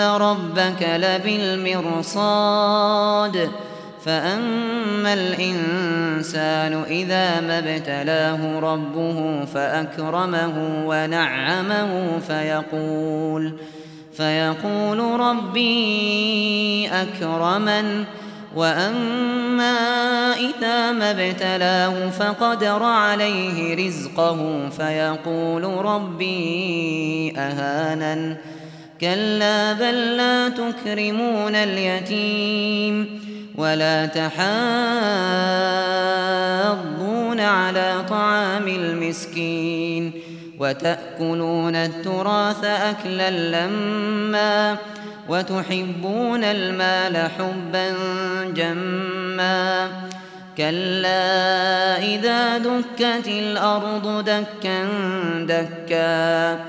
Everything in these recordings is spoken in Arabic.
ربك لبالمرصاد فأما الإنسان إذا ما ابتلاه ربه فأكرمه ونعمه فيقول ربي أكرمن وأما إذا ما ابتلاه فقدر عليه رزقه فيقول ربي أهانن كلا بل لا تكرمون اليتيم ولا تحاضون على طعام المسكين وتأكلون التراث أكلا لما وتحبون المال حبا جما كلا إذا دكت الأرض دكا دكا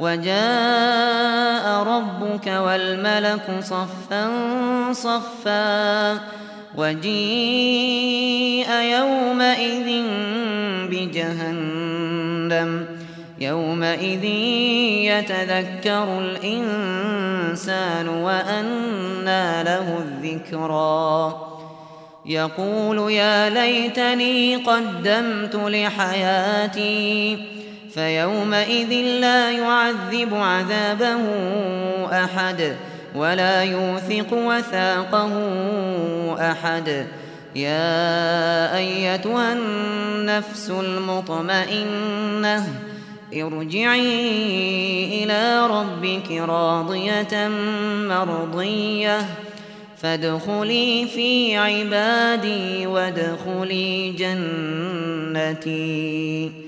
وجاء ربك والملك صفا صفا وجيء يومئذ بجهنم يومئذ يتذكر الإنسان وأنى له الذكرى يقول يا ليتني قدمت لحياتي فيومئذ لا يعذب عذابه أحد ولا يوثق وثاقه أحد يا أيتها النفس المطمئنة ارجعي إلى ربك راضية مرضية فادخلي في عبادي وادخلي جنتي.